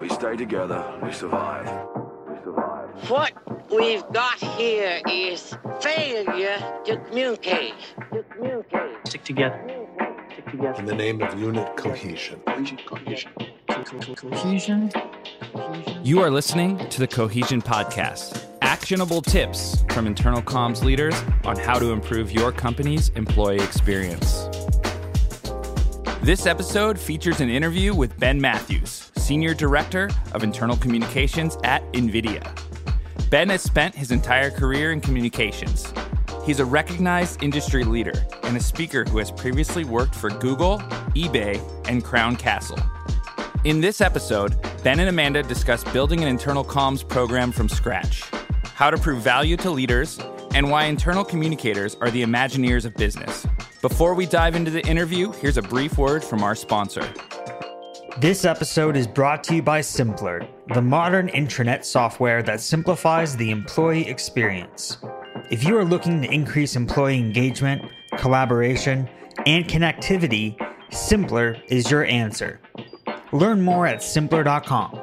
We stay together, we survive. What we've got here is failure to communicate. Stick together. In the name of unit cohesion. You are listening to the Cohesion Podcast. Actionable tips from internal comms leaders on how to improve your company's employee experience. This episode features an interview with Ben Matthews, Senior Director of Internal Communications at NVIDIA. Ben has spent his entire career in communications. He's a recognized industry leader and a speaker who has previously worked for Google, eBay, and Crown Castle. In this episode, Ben and Amanda discuss building an internal comms program from scratch, how to prove value to leaders, and why internal communicators are the Imagineers of business. Before we dive into the interview, here's a brief word from our sponsor. This episode is brought to you by Simpplr, the modern intranet software that simplifies the employee experience. If you are looking to increase employee engagement, collaboration, and connectivity, Simpplr is your answer. Learn more at Simpplr.com.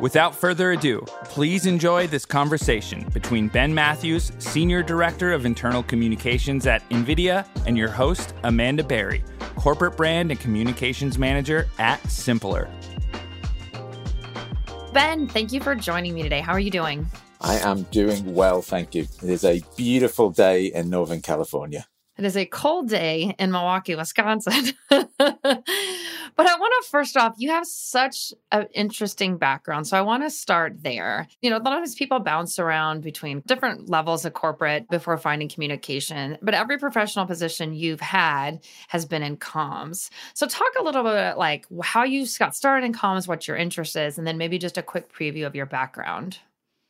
Without further ado, please enjoy this conversation between Ben Matthews, Senior Director of Internal Communications at NVIDIA, and your host, Amanda Berry, Corporate Brand and Communications Manager at Simpplr. Ben, thank you for joining me today. How are you doing? I am doing well, thank you. It is a beautiful day in Northern California. It is a cold day in Milwaukee, Wisconsin. But I want to, first off, you have such an interesting background. So I want to start there. You know, a lot of times people bounce around between different levels of corporate before finding communication, but every professional position you've had has been in comms. So talk a little bit like how you got started in comms, what your interest is, and then maybe just a quick preview of your background.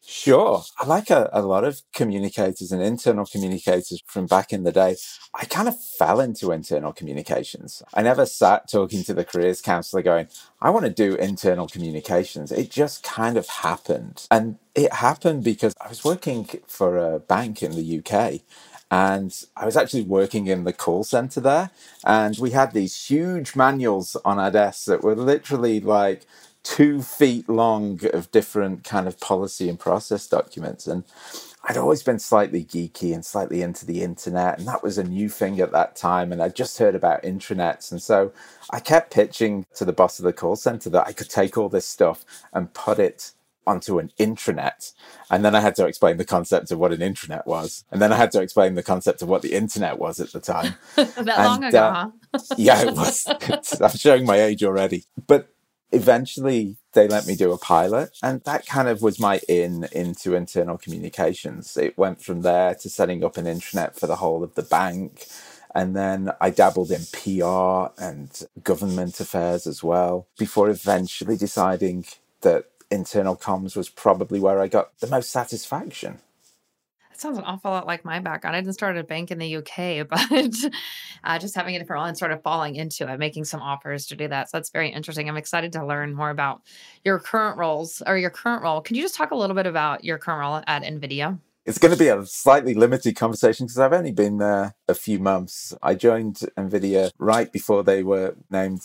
Sure. I like a lot of communicators and internal communicators from back in the day. I kind of fell into internal communications. I never sat talking to the careers counselor going, I want to do internal communications. It just kind of happened. And it happened because I was working for a bank in the UK. And I was actually working in the call center there. And we had these huge manuals on our desks that were literally like 2 feet long of different kind of policy and process documents. And I'd always been slightly geeky and slightly into the internet. And that was a new thing at that time. And I just heard about intranets. And so I kept pitching to the boss of the call center that I could take all this stuff and put it onto an intranet. And then I had to explain the concept of what an intranet was. And then I had to explain the concept of what the internet was at the time. That long ago, huh? Yeah, it was. I'm showing my age already. But eventually, they let me do a pilot, and that kind of was my into internal communications. It went from there to setting up an intranet for the whole of the bank, and then I dabbled in PR and government affairs as well, before eventually deciding that internal comms was probably where I got the most satisfaction. That sounds an awful lot like my background. I didn't start a bank in the UK, but just having a different role and sort of falling into it, making some offers to do that. So that's very interesting. I'm excited to learn more about your current roles or your current role. Could you just talk a little bit about your current role at NVIDIA? It's going to be a slightly limited conversation because I've only been there a few months. I joined NVIDIA right before they were named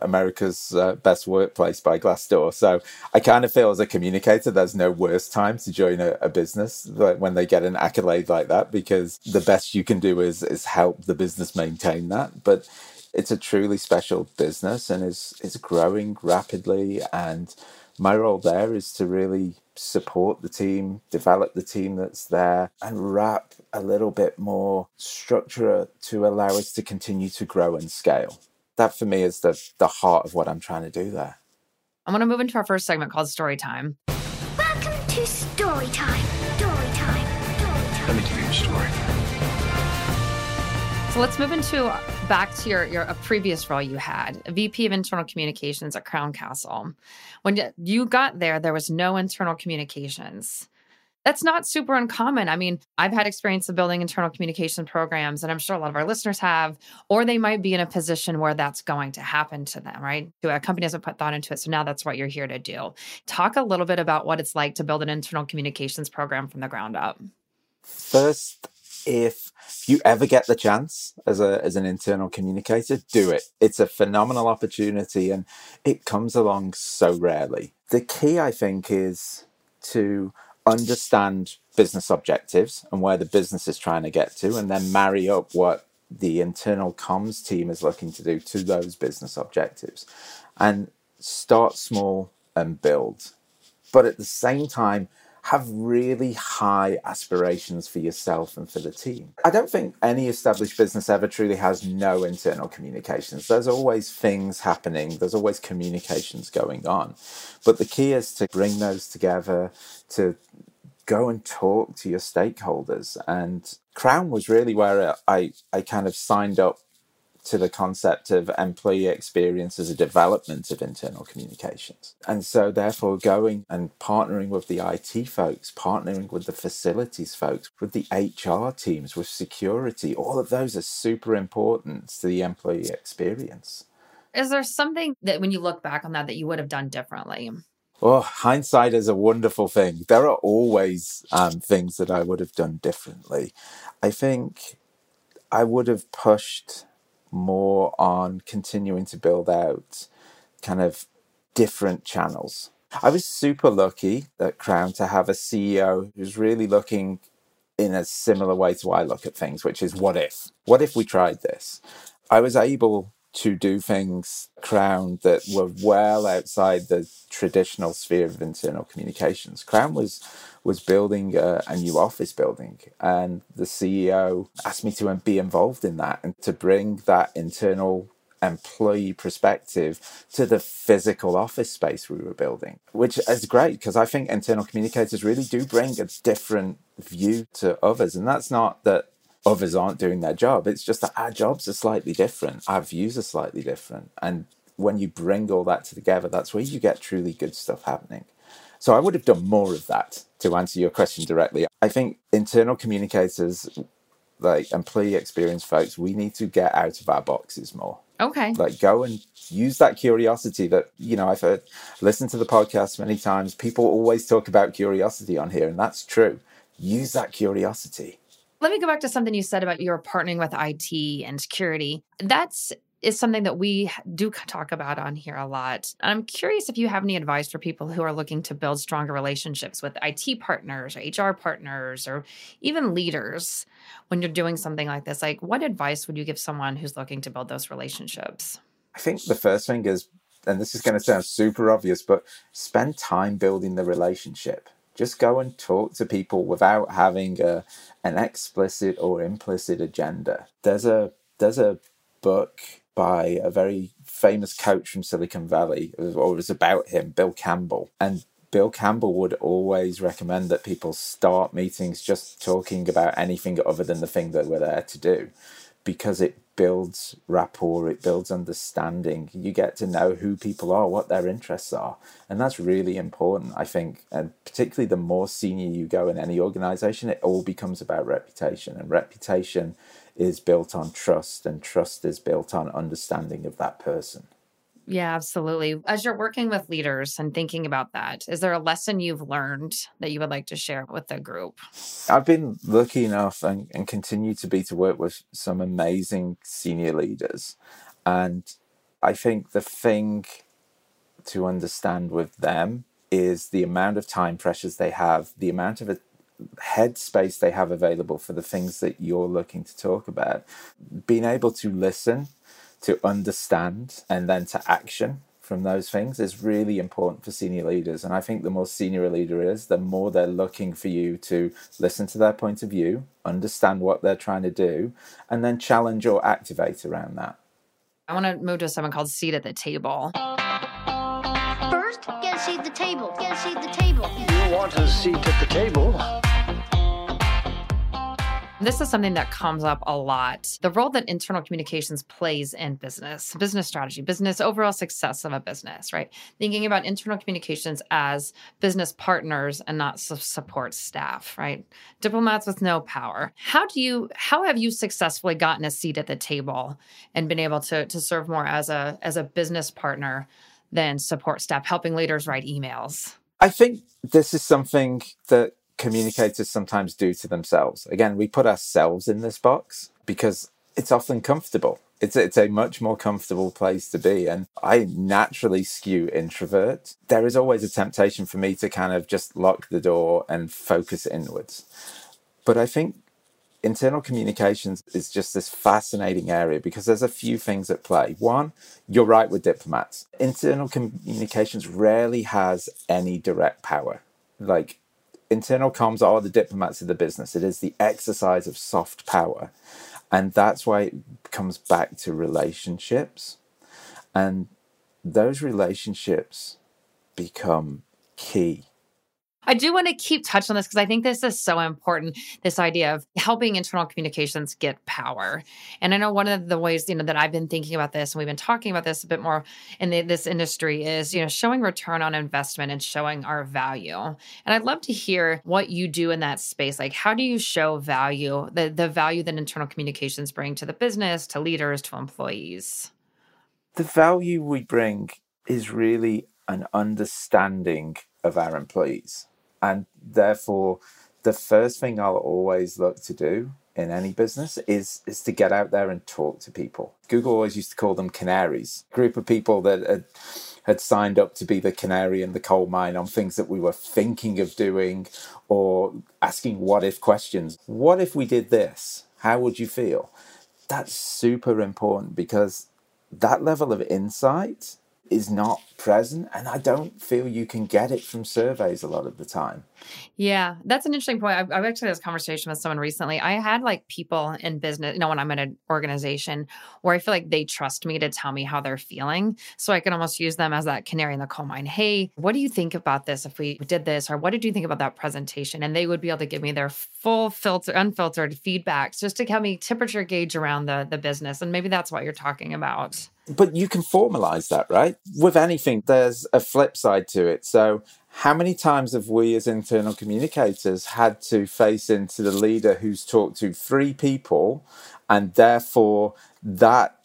America's best workplace by Glassdoor. So I kind of feel as a communicator, there's no worse time to join a business when they get an accolade like that, because the best you can do is help the business maintain that. But it's a truly special business and is growing rapidly. And my role there is to really support the team, develop the team that's there, and wrap a little bit more structure to allow us to continue to grow and scale. That for me is the heart of what I'm trying to do there. I'm going to move into our first segment called Story Time. Welcome to Story Time. Let me give you a story. So let's move into back to your previous role you had, a VP of Internal Communications at Crown Castle. When you got there, there was no internal communications. That's not super uncommon. I mean, I've had experience of building internal communication programs, and I'm sure a lot of our listeners have, or they might be in a position where that's going to happen to them, right? A company hasn't put thought into it, so now that's what you're here to do. Talk a little bit about what it's like to build an internal communications program from the ground up. First, if If you ever get the chance as an internal communicator, do it. It's a phenomenal opportunity and it comes along so rarely. The key, I think, is to understand business objectives and where the business is trying to get to, and then marry up what the internal comms team is looking to do to those business objectives, and start small and build. But at the same time, have really high aspirations for yourself and for the team. I don't think any established business ever truly has no internal communications. There's always things happening. There's always communications going on. But the key is to bring those together, to go and talk to your stakeholders. And Crown was really where I kind of signed up to the concept of employee experience as a development of internal communications. And so therefore going and partnering with the IT folks, partnering with the facilities folks, with the HR teams, with security, all of those are super important to the employee experience. Is there something that when you look back on that you would have done differently? Oh, hindsight is a wonderful thing. There are always things that I would have done differently. I think I would have pushed more on continuing to build out kind of different channels. I was super lucky at Crown to have a CEO who's really looking in a similar way to I look at things, which is what if? What if we tried this? I was able to do things at Crown that were well outside the traditional sphere of internal communications. Crown was building a new office building, and the CEO asked me to be involved in that and to bring that internal employee perspective to the physical office space we were building, which is great because I think internal communicators really do bring a different view to others. And that's not that others aren't doing their job. It's just that our jobs are slightly different. Our views are slightly different. And when you bring all that together, that's where you get truly good stuff happening. So I would have done more of that, to answer your question directly. I think internal communicators, like employee experience folks, we need to get out of our boxes more. Okay. Like go and use that curiosity that, you know, I've heard, listened to the podcast many times. People always talk about curiosity on here, and that's true. Use that curiosity. Let me go back to something you said about your partnering with IT and security. That is something that we do talk about on here a lot. I'm curious if you have any advice for people who are looking to build stronger relationships with IT partners or HR partners or even leaders when you're doing something like this. Like, what advice would you give someone who's looking to build those relationships? I think the first thing is, and this is going to sound super obvious, but spend time building the relationship. Just go and talk to people without having an explicit or implicit agenda. There's a book by a very famous coach from Silicon Valley, or it was about him, Bill Campbell. And Bill Campbell would always recommend that people start meetings just talking about anything other than the thing that we're there to do, because it builds rapport, it builds understanding. You get to know who people are, what their interests are. And that's really important, I think. And particularly the more senior you go in any organization, it all becomes about reputation. And reputation is built on trust, and trust is built on understanding of that person. Yeah, absolutely. As you're working with leaders and thinking about that, is there a lesson you've learned that you would like to share with the group? I've been lucky enough and continue to work with some amazing senior leaders. And I think the thing to understand with them is the amount of time pressures they have, the amount of headspace they have available for the things that you're looking to talk about. Being able to listen, to understand, and then to action from those things is really important for senior leaders. And I think the more senior a leader is, the more they're looking for you to listen to their point of view, understand what they're trying to do, and then challenge or activate around that. I want to move to something called seat at the table. First, get a seat at the table. Get a seat at the table. You want a seat at the table. This is something that comes up a lot. The role that internal communications plays in business, business strategy, business overall success of a business, right? Thinking about internal communications as business partners and not support staff, right? Diplomats with no power. How have you successfully gotten a seat at the table and been able to serve more as a business partner than support staff, helping leaders write emails? I think this is something that communicators sometimes do to themselves. Again, we put ourselves in this box because it's often comfortable. It's a much more comfortable place to be. And I naturally skew introvert. There is always a temptation for me to kind of just lock the door and focus inwards. But I think internal communications is just this fascinating area because there's a few things at play. One, you're right with diplomats. Internal communications rarely has any direct power. Like, internal comms are the diplomats of the business. It is the exercise of soft power. And that's why it comes back to relationships. And those relationships become key. I do want to keep touching on this because I think this is so important, this idea of helping internal communications get power. And I know one of the ways, that I've been thinking about this, and we've been talking about this a bit more in this industry is, showing return on investment and showing our value. And I'd love to hear what you do in that space. Like, how do you show value, the value that internal communications bring to the business, to leaders, to employees? The value we bring is really an understanding of our employees. And therefore, the first thing I'll always look to do in any business is to get out there and talk to people. Google always used to call them canaries, a group of people that had signed up to be the canary in the coal mine on things that we were thinking of doing or asking what if questions. What if we did this? How would you feel? That's super important because that level of insight is not present, and I don't feel you can get it from surveys a lot of the time. Yeah, that's an interesting point. I've actually had this conversation with someone recently. I had people in business, when I'm in an organization where I feel like they trust me to tell me how they're feeling. So I can almost use them as that canary in the coal mine. Hey, what do you think about this if we did this? Or what did you think about that presentation? And they would be able to give me their full unfiltered feedbacks just to help me temperature gauge around the business. And maybe that's what you're talking about. But you can formalize that, right? With anything, there's a flip side to it. So how many times have we as internal communicators had to face into the leader who's talked to three people, and therefore that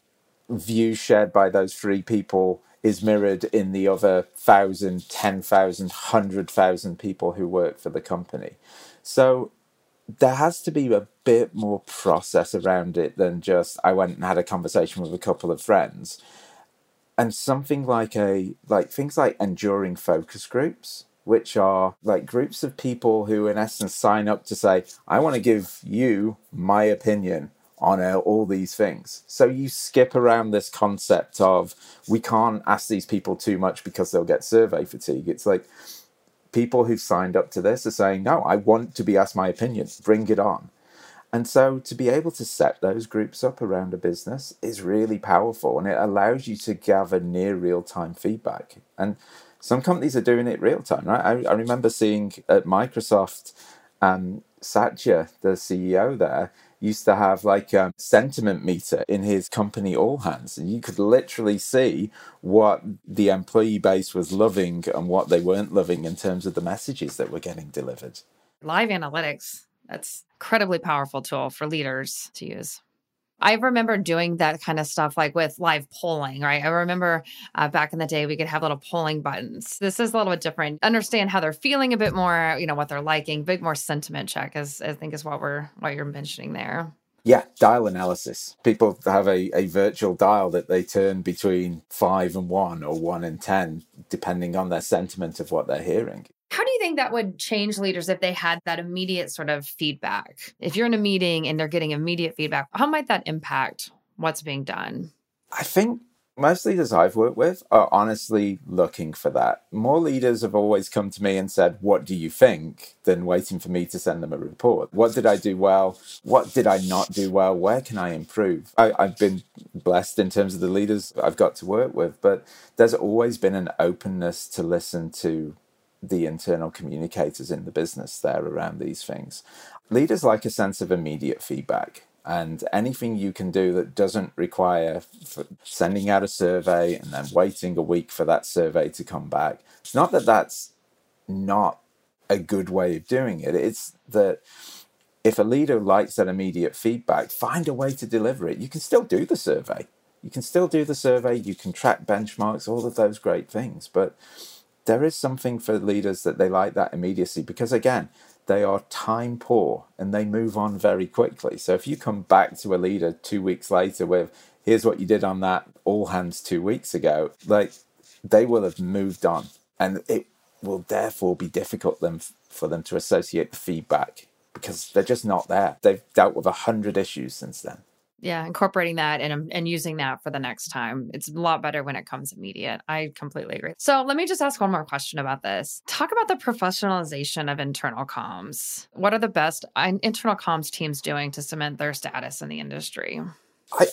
view shared by those three people is mirrored in the other 1,000, 10,000, 100,000 people who work for the company? So there has to be a bit more process around it than just, I went and had a conversation with a couple of friends. And something like things like enduring focus groups, which are like groups of people who in essence sign up to say, I want to give you my opinion on all these things. So you skip around this concept of, we can't ask these people too much because they'll get survey fatigue. It's like, people who've signed up to this are saying, no, I want to be asked my opinion, bring it on. And so to be able to set those groups up around a business is really powerful, and it allows you to gather near real-time feedback. And some companies are doing it real-time, right? I remember seeing at Microsoft, Satya, the CEO there, used to have a sentiment meter in his company all hands. And you could literally see what the employee base was loving and what they weren't loving in terms of the messages that were getting delivered. Live analytics, that's an incredibly powerful tool for leaders to use. I remember doing that kind of stuff with live polling, right? I remember back in the day, we could have little polling buttons. This is a little bit different. Understand how they're feeling a bit more, what they're liking, big more sentiment check is, I think, is what you're mentioning there. Yeah, dial analysis. People have a virtual dial that they turn between 5 and 1 or 1 and 10, depending on their sentiment of what they're hearing. How do you think that would change leaders if they had that immediate sort of feedback? If you're in a meeting and they're getting immediate feedback, how might that impact what's being done? I think most leaders I've worked with are honestly looking for that. More leaders have always come to me and said, what do you think? Than waiting for me to send them a report. What did I do well? What did I not do well? Where can I improve? I've been blessed in terms of the leaders I've got to work with, but there's always been an openness to listen to the internal communicators in the business there around these things. Leaders like a sense of immediate feedback, and anything you can do that doesn't require sending out a survey and then waiting a week for that survey to come back. It's not that that's not a good way of doing it. It's that if a leader likes that immediate feedback, find a way to deliver it. You can still do the survey. You can track benchmarks, all of those great things. But there is something for leaders that they like that immediacy, because again, they are time poor and they move on very quickly. So if you come back to a leader 2 weeks later with, here's what you did on that all hands 2 weeks ago, like they will have moved on. And it will therefore be difficult for them to associate the feedback because they're just not there. They've dealt with 100 issues since then. Yeah, incorporating that and using that for the next time. It's a lot better when it comes immediate. I completely agree. So let me just ask one more question about this. Talk about the professionalization of internal comms. What are the best internal comms teams doing to cement their status in the industry?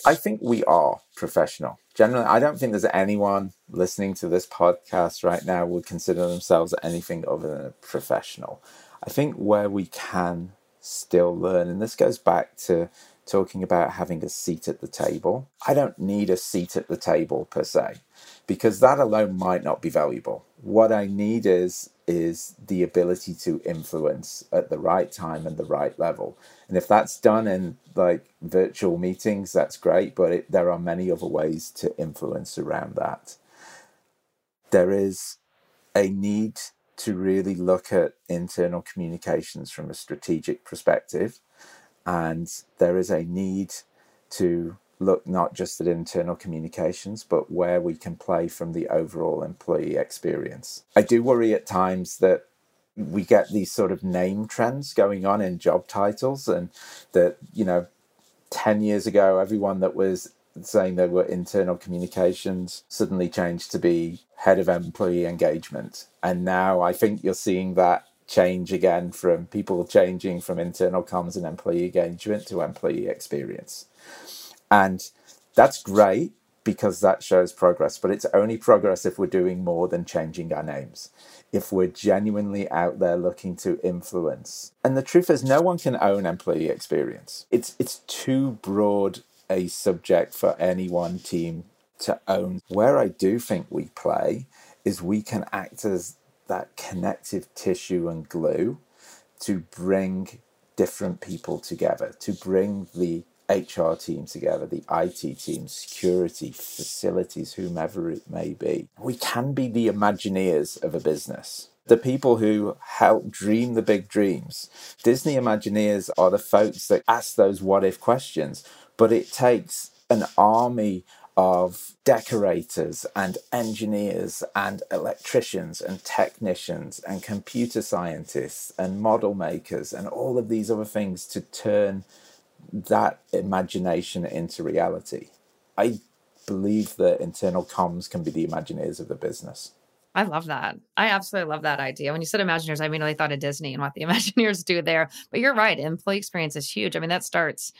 I think we are professional. Generally, I don't think there's anyone listening to this podcast right now would consider themselves anything other than a professional. I think where we can still learn, and this goes back to talking about having a seat at the table. I don't need a seat at the table per se, because that alone might not be valuable. What I need is the ability to influence at the right time and the right level. And if that's done in like virtual meetings, that's great, but there are many other ways to influence around that. There is a need to really look at internal communications from a strategic perspective. And there is a need to look not just at internal communications, but where we can play from the overall employee experience. I do worry at times that we get these sort of name trends going on in job titles, and that, 10 years ago, everyone that was saying they were internal communications suddenly changed to be head of employee engagement. And now I think you're seeing that change again from people changing from internal comms and employee engagement to employee experience. And that's great because that shows progress, but it's only progress if we're doing more than changing our names, if we're genuinely out there looking to influence. And the truth is, no one can own employee experience. It's too broad a subject for any one team to own. Where I do think we play is we can act as that connective tissue and glue to bring different people together, to bring the HR team together, the IT team, security, facilities, whomever it may be. We can be the Imagineers of a business, the people who help dream the big dreams. Disney Imagineers are the folks that ask those what-if questions, but it takes an army of decorators and engineers and electricians and technicians and computer scientists and model makers and all of these other things to turn that imagination into reality. I believe that internal comms can be the Imagineers of the business. I love that. I absolutely love that idea. When you said Imagineers, I immediately thought of Disney and what the Imagineers do there. But you're right. Employee experience is huge. I mean, that starts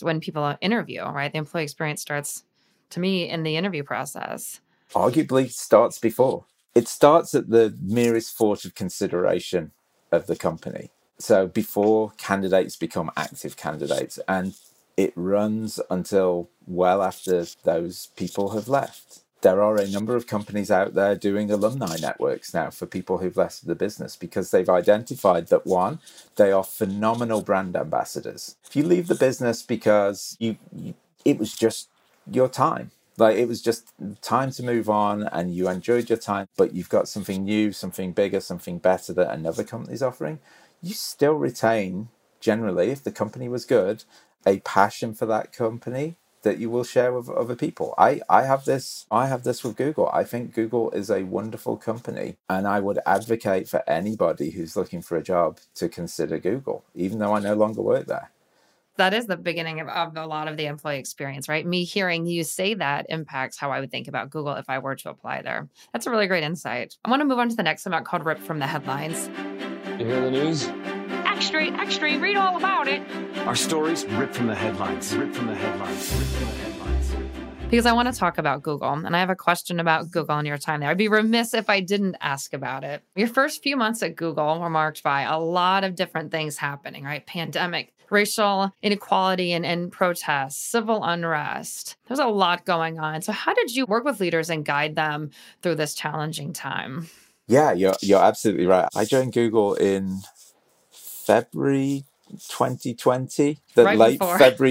when people interview, right? The employee experience starts, to me, in the interview process. Arguably starts before. It starts at the merest thought of consideration of the company. So before candidates become active candidates, and it runs until well after those people have left. There are a number of companies out there doing alumni networks now for people who've left the business because they've identified that, one, they are phenomenal brand ambassadors. If you leave the business because it was just your time. Like, it was just time to move on and you enjoyed your time, but you've got something new, something bigger, something better that another company's offering. You still retain, generally, if the company was good, a passion for that company that you will share with other people. I have this with Google. I think Google is a wonderful company, and I would advocate for anybody who's looking for a job to consider Google, even though I no longer work there. That is the beginning of a lot of the employee experience, right? Me hearing you say that impacts how I would think about Google if I were to apply there. That's a really great insight. I want to move on to the next segment called Rip from the Headlines. You hear the news? Extra, read all about it. Our stories ripped from the headlines, ripped from the headlines, ripped from the headlines. Because I want to talk about Google, and I have a question about Google and your time there. I'd be remiss if I didn't ask about it. Your first few months at Google were marked by a lot of different things happening, right? Pandemic, racial inequality and protests, civil unrest. There's a lot going on. So how did you work with leaders and guide them through this challenging time? Yeah, you're absolutely right. I joined Google in February 2020, February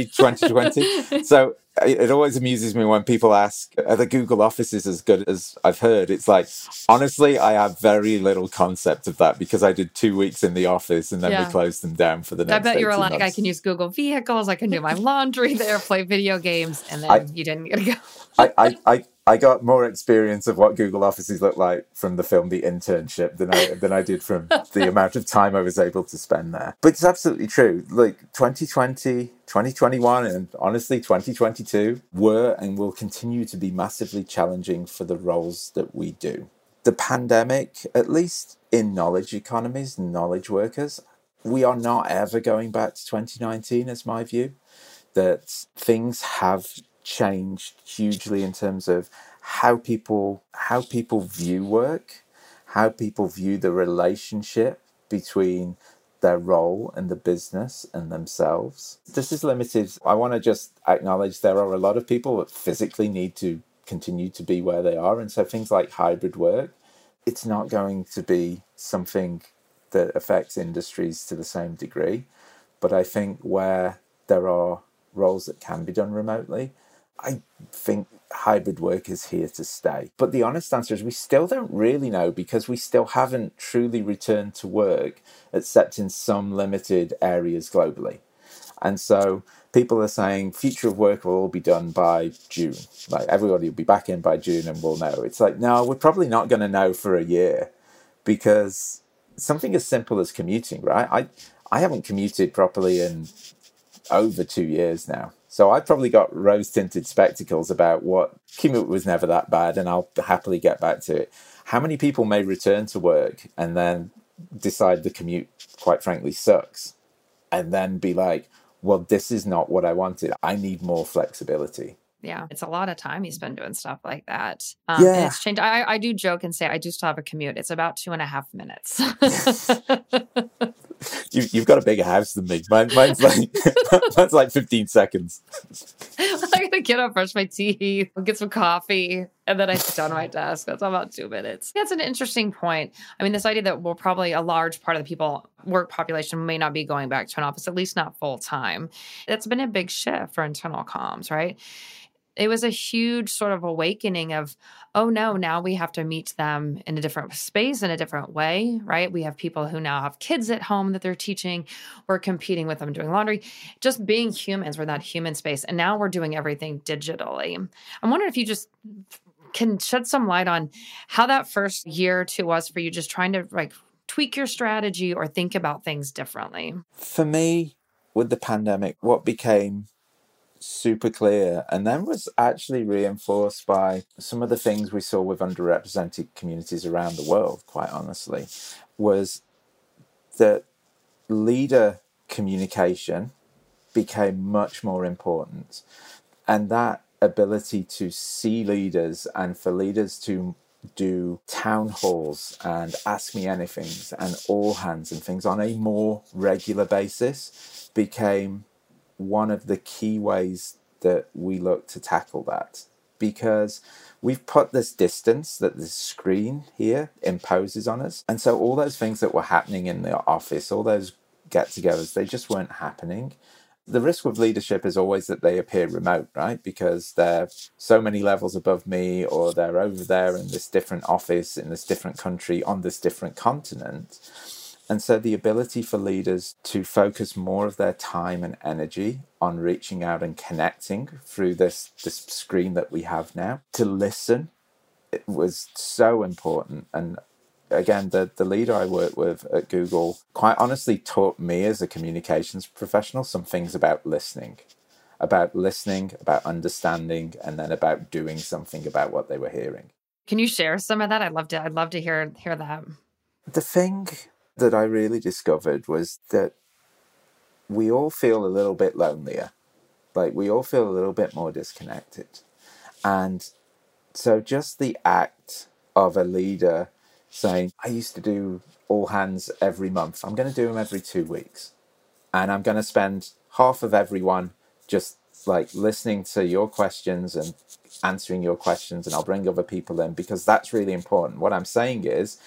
2020. So It always amuses me when people ask, are the Google offices as good as I've heard? It's like, honestly, I have very little concept of that because I did 2 weeks in the office and then we closed them down for the next 18 months. I bet you were like, I can use Google Vehicles, I can do my laundry there, play video games, and then you didn't get to go. I got more experience of what Google offices look like from the film The Internship than I did from the amount of time I was able to spend there. But it's absolutely true. Like 2020, 2021, and honestly 2022 were and will continue to be massively challenging for the roles that we do. The pandemic, at least in knowledge economies, knowledge workers, we are not ever going back to 2019, is my view. That things have changed hugely in terms of how people view work, how people view the relationship between their role and the business and themselves. This is limited. I want to just acknowledge there are a lot of people that physically need to continue to be where they are. And so things like hybrid work, it's not going to be something that affects industries to the same degree. But I think where there are roles that can be done remotely, I think hybrid work is here to stay. But the honest answer is we still don't really know because we still haven't truly returned to work, except in some limited areas globally. And so people are saying future of work will all be done by June. Like everybody will be back in by June and we'll know. It's like, no, we're probably not going to know for a year because something as simple as commuting, right? I haven't commuted properly in over 2 years now. So I probably got rose-tinted spectacles about what commute was never that bad, and I'll happily get back to it. How many people may return to work and then decide the commute, quite frankly, sucks, and then be like, well, this is not what I wanted. I need more flexibility. Yeah, it's a lot of time you spend doing stuff like that. And it's changed. I do joke and say I do still have a commute. It's about 2.5 minutes. You've got a bigger house than me. Mine's like 15 seconds. I gotta get up, brush my teeth, get some coffee, and then I sit down at my desk. That's about 2 minutes. That's an interesting point. I mean, this idea that we'll probably a large part of the work population may not be going back to an office, at least not full time. That's been a big shift for internal comms, right? It was a huge sort of awakening of, oh no, now we have to meet them in a different space, in a different way, right? We have people who now have kids at home that they're teaching. We're competing with them doing laundry. Just being humans, we're in that human space. And now we're doing everything digitally. I'm wondering if you just can shed some light on how that first year or two was for you, just trying to like tweak your strategy or think about things differently. For me, with the pandemic, what became super clear and then was actually reinforced by some of the things we saw with underrepresented communities around the world, quite honestly, was that leader communication became much more important. And that ability to see leaders and for leaders to do town halls and ask me anythings and all hands and things on a more regular basis became one of the key ways that we look to tackle that, because we've put this distance that the screen here imposes on us. And so all those things that were happening in the office, all those get-togethers, they just weren't happening. The risk with leadership is always that they appear remote, right? Because they're so many levels above me, or they're over there in this different office, in this different country, on this different continent. And so the ability for leaders to focus more of their time and energy on reaching out and connecting through this screen that we have now, to listen, it was so important. And again, the leader I work with at Google quite honestly taught me as a communications professional some things about listening, about understanding, and then about doing something about what they were hearing. Can you share some of that? I'd love to hear that. The thing that I really discovered was that we all feel a little bit lonelier. Like we all feel a little bit more disconnected. And so just the act of a leader saying, I used to do all hands every month. I'm going to do them every 2 weeks. And I'm going to spend half of everyone just like listening to your questions and answering your questions. And I'll bring other people in because that's really important. What I'm saying is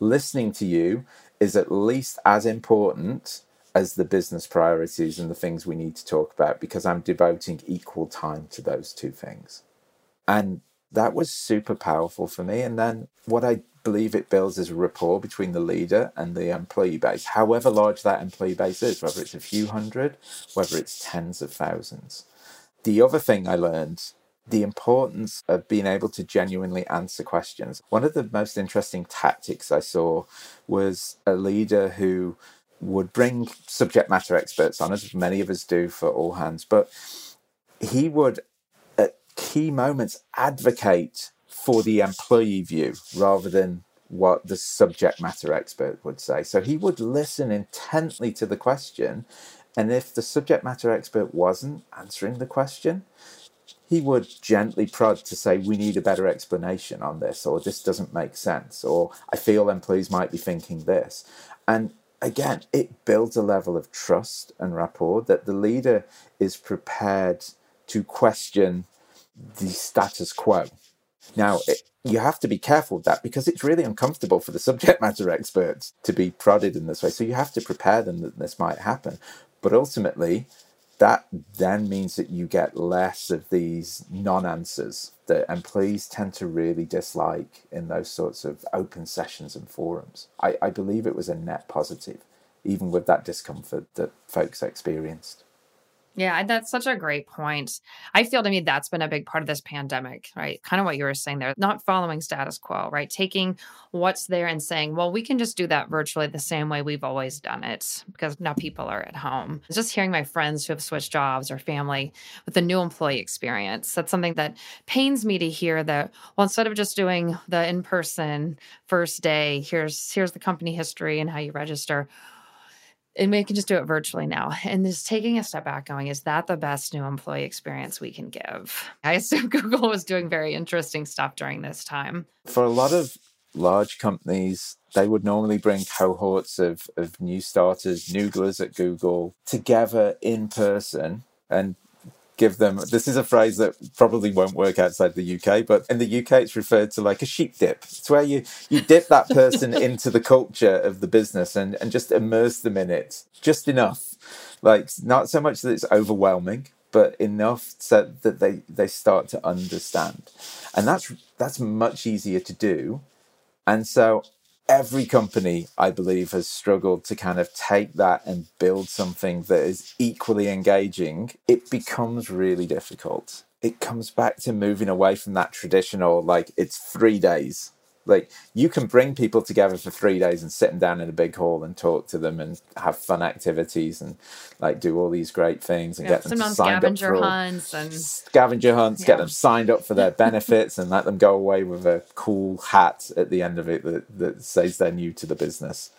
listening to you is at least as important as the business priorities and the things we need to talk about, because I'm devoting equal time to those two things. And that was super powerful for me. And then what I believe it builds is a rapport between the leader and the employee base, however large that employee base is, whether it's a few hundred, whether it's tens of thousands. The other thing I learned, the importance of being able to genuinely answer questions. One of the most interesting tactics I saw was a leader who would bring subject matter experts on, as many of us do for All Hands, but he would at key moments advocate for the employee view rather than what the subject matter expert would say. So he would listen intently to the question, and if the subject matter expert wasn't answering the question, he would gently prod to say, we need a better explanation on this, or this doesn't make sense, or I feel employees might be thinking this. And again, it builds a level of trust and rapport that the leader is prepared to question the status quo. Now, you have to be careful with that, because it's really uncomfortable for the subject matter experts to be prodded in this way. So you have to prepare them that this might happen. But ultimately, that then means that you get less of these non-answers that employees tend to really dislike in those sorts of open sessions and forums. I believe it was a net positive, even with that discomfort that folks experienced. Yeah, that's such a great point. I feel to me that's been a big part of this pandemic, right? Kind of what you were saying there, not following status quo, right? Taking what's there and saying, well, we can just do that virtually the same way we've always done it, because now people are at home. Just hearing my friends who have switched jobs or family with the new employee experience, that's something that pains me to hear, that, well, instead of just doing the in-person first day, here's the company history and how you register, and we can just do it virtually now. And just taking a step back going, is that the best new employee experience we can give? I assume Google was doing very interesting stuff during this time. For a lot of large companies, they would normally bring cohorts of new starters, nooglers at Google, together in person and give them, this is a phrase that probably won't work outside the UK, but in the UK it's referred to like a sheep dip. It's where you dip that person into the culture of the business and just immerse them in it, just enough. Like, not so much that it's overwhelming, but enough so that they start to understand. And that's much easier to do. And so every company, I believe, has struggled to kind of take that and build something that is equally engaging. It becomes really difficult. It comes back to moving away from that traditional, like, it's 3 days. Like, you can bring people together for 3 days and sit them down in a big hall and talk to them and have fun activities and, like, do all these great things and get them signed up for scavenger hunts, get them signed up for their benefits and let them go away with a cool hat at the end of it that says they're new to the business.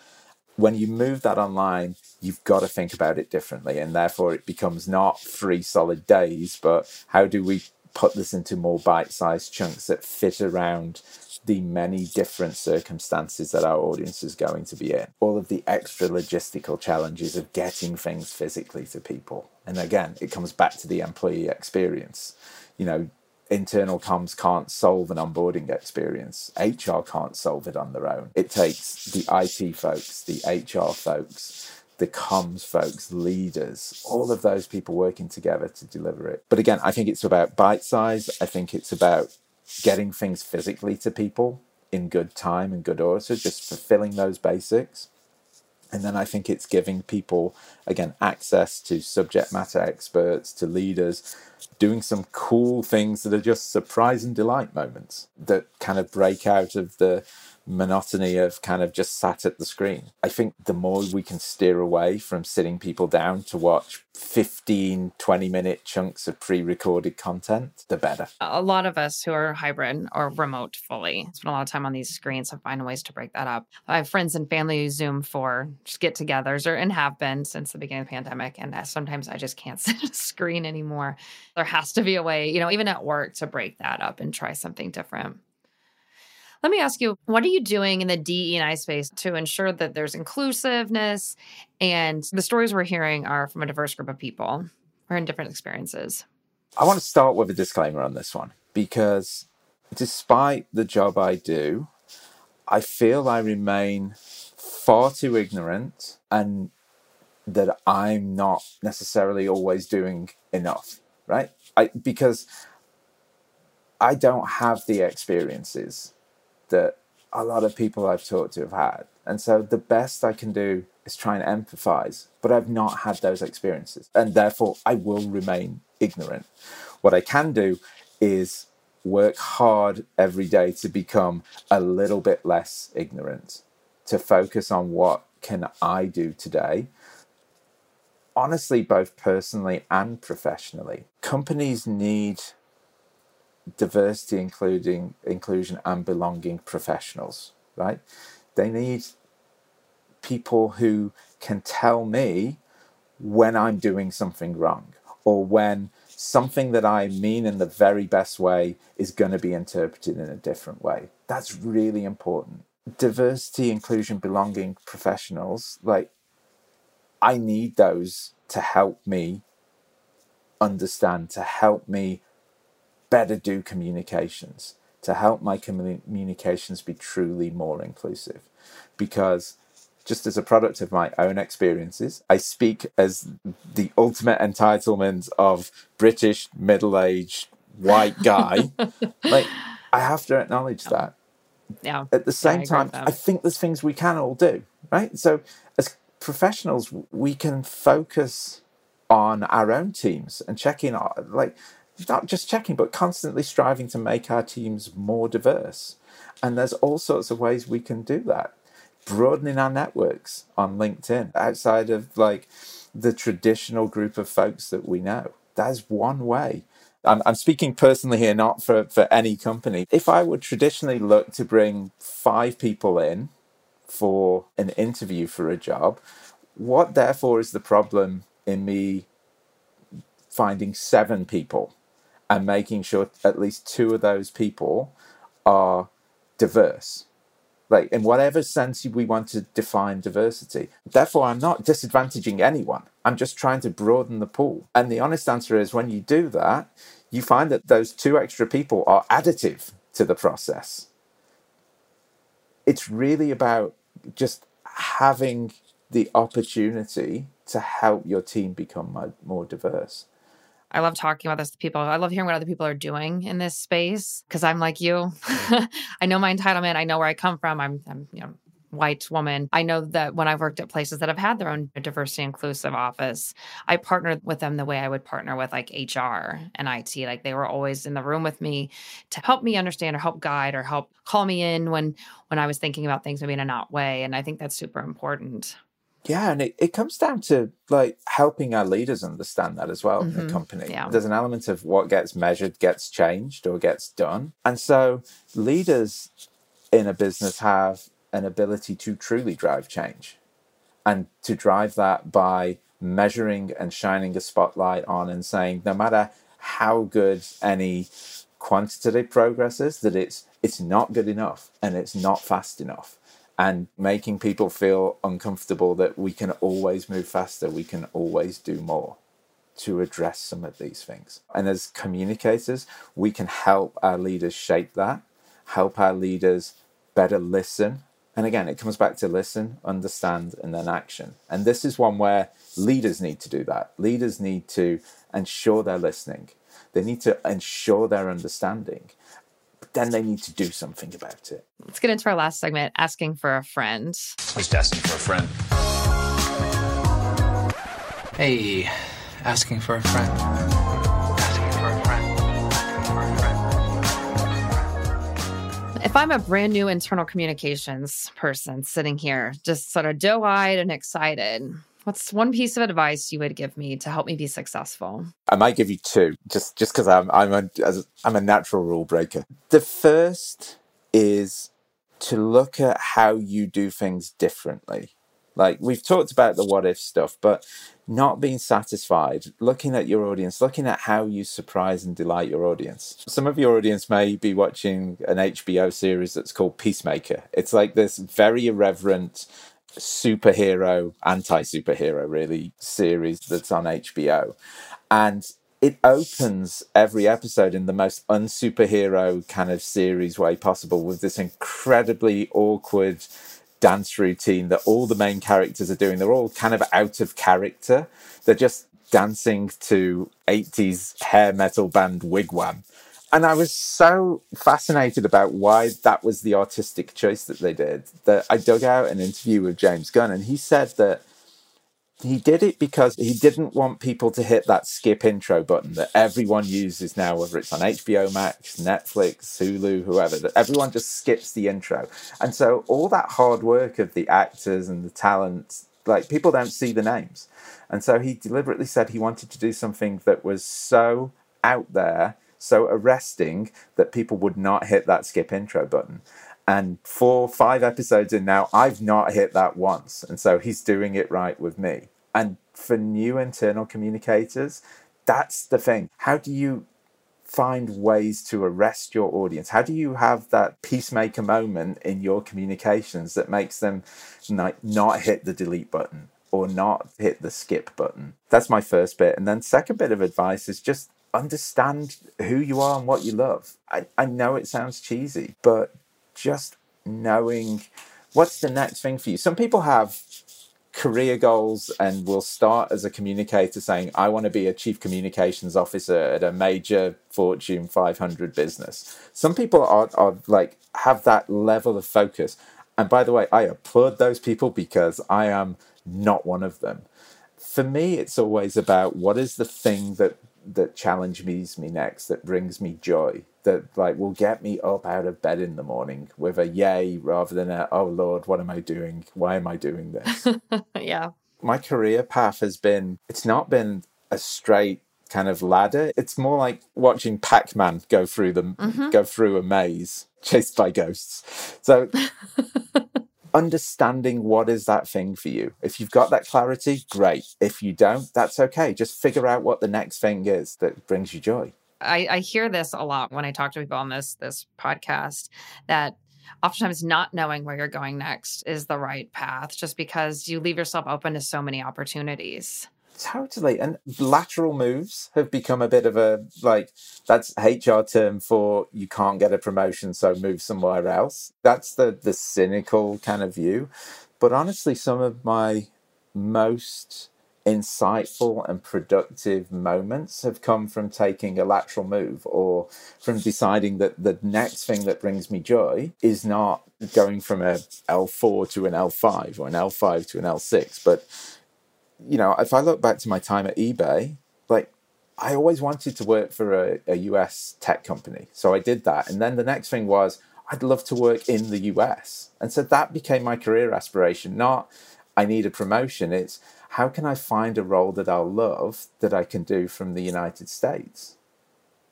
When you move that online, you've got to think about it differently, and therefore it becomes not 3 solid days, but how do we put this into more bite-sized chunks that fit around the many different circumstances that our audience is going to be in, all of the extra logistical challenges of getting things physically to people. And again, it comes back to the employee experience. You know, internal comms can't solve an onboarding experience. HR can't solve it on their own. It takes the IT folks, the HR folks, the comms folks, leaders, all of those people working together to deliver it. But again, I think it's about bite size. I think it's about getting things physically to people in good time and good order, so just fulfilling those basics. And then I think it's giving people, again, access to subject matter experts, to leaders, doing some cool things that are just surprise and delight moments that kind of break out of the monotony of kind of just sat at the screen. I think the more we can steer away from sitting people down to watch 15, 20-minute chunks of pre-recorded content, the better. A lot of us who are hybrid or remote fully spend a lot of time on these screens and find ways to break that up. I have friends and family who Zoom for just get-togethers and have been since the beginning of the pandemic, and sometimes I just can't sit at a screen anymore. There has to be a way, you know, even at work, to break that up and try something different. Let me ask you, what are you doing in the DE&I space to ensure that there's inclusiveness and the stories we're hearing are from a diverse group of people or in different experiences? I want to start with a disclaimer on this one, because despite the job I do, I feel I remain far too ignorant and that I'm not necessarily always doing enough, right? Because I don't have the experiences that a lot of people I've talked to have had. And so the best I can do is try and empathize, but I've not had those experiences. And therefore, I will remain ignorant. What I can do is work hard every day to become a little bit less ignorant, to focus on what can I do today. Honestly, both personally and professionally, companies need diversity, inclusion and belonging professionals, right? They need people who can tell me when I'm doing something wrong or when something that I mean in the very best way is going to be interpreted in a different way. That's really important. Diversity, inclusion, belonging professionals, like, I need those to help me understand, to help me better do communications, to help my communications be truly more inclusive. Because just as a product of my own experiences, I speak as the ultimate entitlement of British, middle-aged, white guy. Like, I have to acknowledge that. Yeah. At the same time, I think there's things we can all do, right? So as professionals, we can focus on our own teams and checking, like, not just checking, but constantly striving to make our teams more diverse. And there's all sorts of ways we can do that. Broadening our networks on LinkedIn outside of like the traditional group of folks that we know. That's one way. I'm speaking personally here, not for any company. If I would traditionally look to bring 5 people in for an interview for a job, what therefore is the problem in me finding 7 people and making sure at least 2 of those people are diverse? Like, in whatever sense we want to define diversity. Therefore, I'm not disadvantaging anyone. I'm just trying to broaden the pool. And the honest answer is, when you do that, you find that those 2 extra people are additive to the process. It's really about just having the opportunity to help your team become more diverse. I love talking about this to people. I love hearing what other people are doing in this space because I'm like you. I know my entitlement. I know where I come from. I'm white woman. I know that when I've worked at places that have had their own diversity inclusive office, I partnered with them the way I would partner with like HR and IT. Like, they were always in the room with me to help me understand or help guide or help call me in when I was thinking about things maybe in a not way. And I think that's super important. Yeah, and it comes down to like helping our leaders understand that as well in the company. Yeah. There's an element of what gets measured gets changed or gets done. And so leaders in a business have an ability to truly drive change and to drive that by measuring and shining a spotlight on and saying, no matter how good any quantitative progress is, that it's not good enough and it's not fast enough. And making people feel uncomfortable that we can always move faster, we can always do more to address some of these things. And as communicators, we can help our leaders shape that, help our leaders better listen. And again, it comes back to listen, understand, and then action. And this is one where leaders need to do that. Leaders need to ensure they're listening. They need to ensure they're understanding. Then they need to do something about it. Let's get into our last segment, asking for a friend. Just asking for a friend. Hey, asking for a friend. Asking for a friend. Asking for a friend. If I'm a brand new internal communications person sitting here, just sort of doe-eyed and excited, what's one piece of advice you would give me to help me be successful? I might give you 2, just because I'm a natural rule breaker. The first is to look at how you do things differently. Like, we've talked about the what if stuff, but not being satisfied, looking at your audience, looking at how you surprise and delight your audience. Some of your audience may be watching an HBO series that's called Peacemaker. It's like this very irreverent superhero, anti-superhero really, series that's on HBO. And it opens every episode in the most unsuperhero kind of series way possible with this incredibly awkward dance routine that all the main characters are doing. They're all kind of out of character. They're just dancing to 80s hair metal band Wigwam. And I was so fascinated about why that was the artistic choice that they did, that I dug out an interview with James Gunn, and he said that he did it because he didn't want people to hit that skip intro button that everyone uses now, whether it's on HBO Max, Netflix, Hulu, whoever, that everyone just skips the intro. And so all that hard work of the actors and the talent, like, people don't see the names. And so he deliberately said he wanted to do something that was so out there, so arresting, that people would not hit that skip intro button. And 4 or 5 episodes in now, I've not hit that once. And so he's doing it right with me. And for new internal communicators, that's the thing. How do you find ways to arrest your audience? How do you have that peacemaker moment in your communications that makes them not hit the delete button or not hit the skip button? That's my first bit. And then second bit of advice is just understand who you are and what you love. I know it sounds cheesy, but just knowing what's the next thing for you. Some people have career goals and will start as a communicator saying, I want to be a chief communications officer at a major Fortune 500 business. Some people are like, have that level of focus. And by the way, I applaud those people because I am not one of them. For me, it's always about what is the thing that challenges me next, that brings me joy, that like will get me up out of bed in the morning with a yay rather than a, oh Lord, what am I doing? Why am I doing this? Yeah. My career path it's not been a straight kind of ladder. It's more like watching Pac-Man go through a maze chased by ghosts. So understanding what is that thing for you. If you've got that clarity, great. If you don't, that's okay. Just figure out what the next thing is that brings you joy. I hear this a lot when I talk to people on this podcast, that oftentimes not knowing where you're going next is the right path, just because you leave yourself open to so many opportunities. Totally. And lateral moves have become a bit of a, like, that's HR term for you can't get a promotion, so move somewhere else. That's the cynical kind of view. But honestly, some of my most insightful and productive moments have come from taking a lateral move, or from deciding that the next thing that brings me joy is not going from a L4 to an L5 or an L5 to an L6, but if I look back to my time at eBay, like, I always wanted to work for a US tech company. So I did that. And then the next thing was, I'd love to work in the US. And so that became my career aspiration. Not, I need a promotion. It's, how can I find a role that I'll love that I can do from the United States?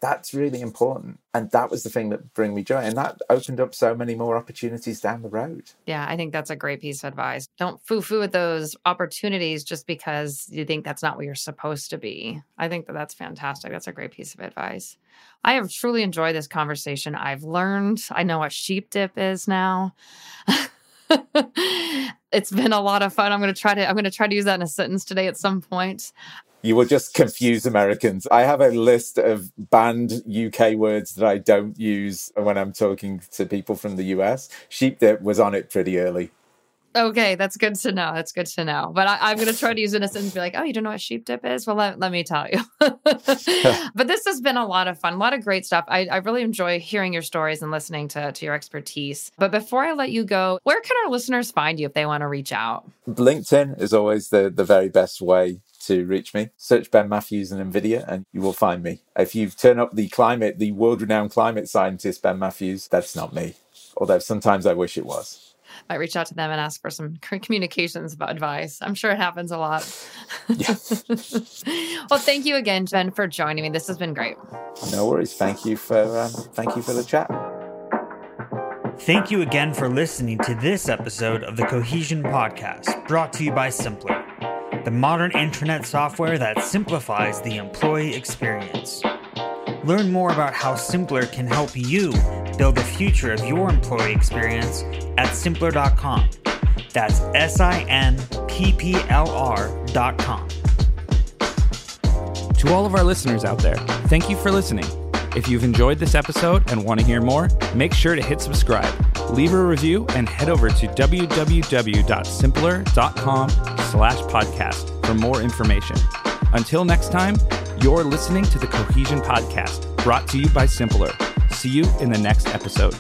That's really important. And that was the thing that brought me joy. And that opened up so many more opportunities down the road. Yeah, I think that's a great piece of advice. Don't foo-foo at those opportunities just because you think that's not what you're supposed to be. I think that's fantastic. That's a great piece of advice. I have truly enjoyed this conversation. I've learned. I know what sheep dip is now. It's been a lot of fun. I'm going to try to use that in a sentence today at some point. You will just confuse Americans. I have a list of banned UK words that I don't use when I'm talking to people from the US. Sheep dip was on it pretty early. Okay, that's good to know. That's good to know. But I'm going to try to use it in a sentence and be like, oh, you don't know what sheep dip is? Well, let me tell you. But this has been a lot of fun, a lot of great stuff. I really enjoy hearing your stories and listening to your expertise. But before I let you go, where can our listeners find you if they want to reach out? LinkedIn is always the very best way to reach me. Search Ben Matthews and NVIDIA and you will find me. If you turn up the world-renowned climate scientist Ben Matthews, that's not me. Although sometimes I wish it was. I reach out to them and ask for some communications about advice. I'm sure it happens a lot. Yes. Well, thank you again, Ben, for joining me. This has been great. No worries. Thank you for the chat. Thank you again for listening to this episode of the Cohesion Podcast, brought to you by Simpplr, the modern internet software that simplifies the employee experience. Learn more about how Simpplr can help you build the future of your employee experience at Simpplr.com. That's Simpplr.com. To all of our listeners out there, thank you for listening. If you've enjoyed this episode and want to hear more, make sure to hit subscribe. leave a review, and head over to www.simpler.com/podcast for more information. Until next time, you're listening to the Cohesion Podcast, brought to you by Simpplr. See you in the next episode.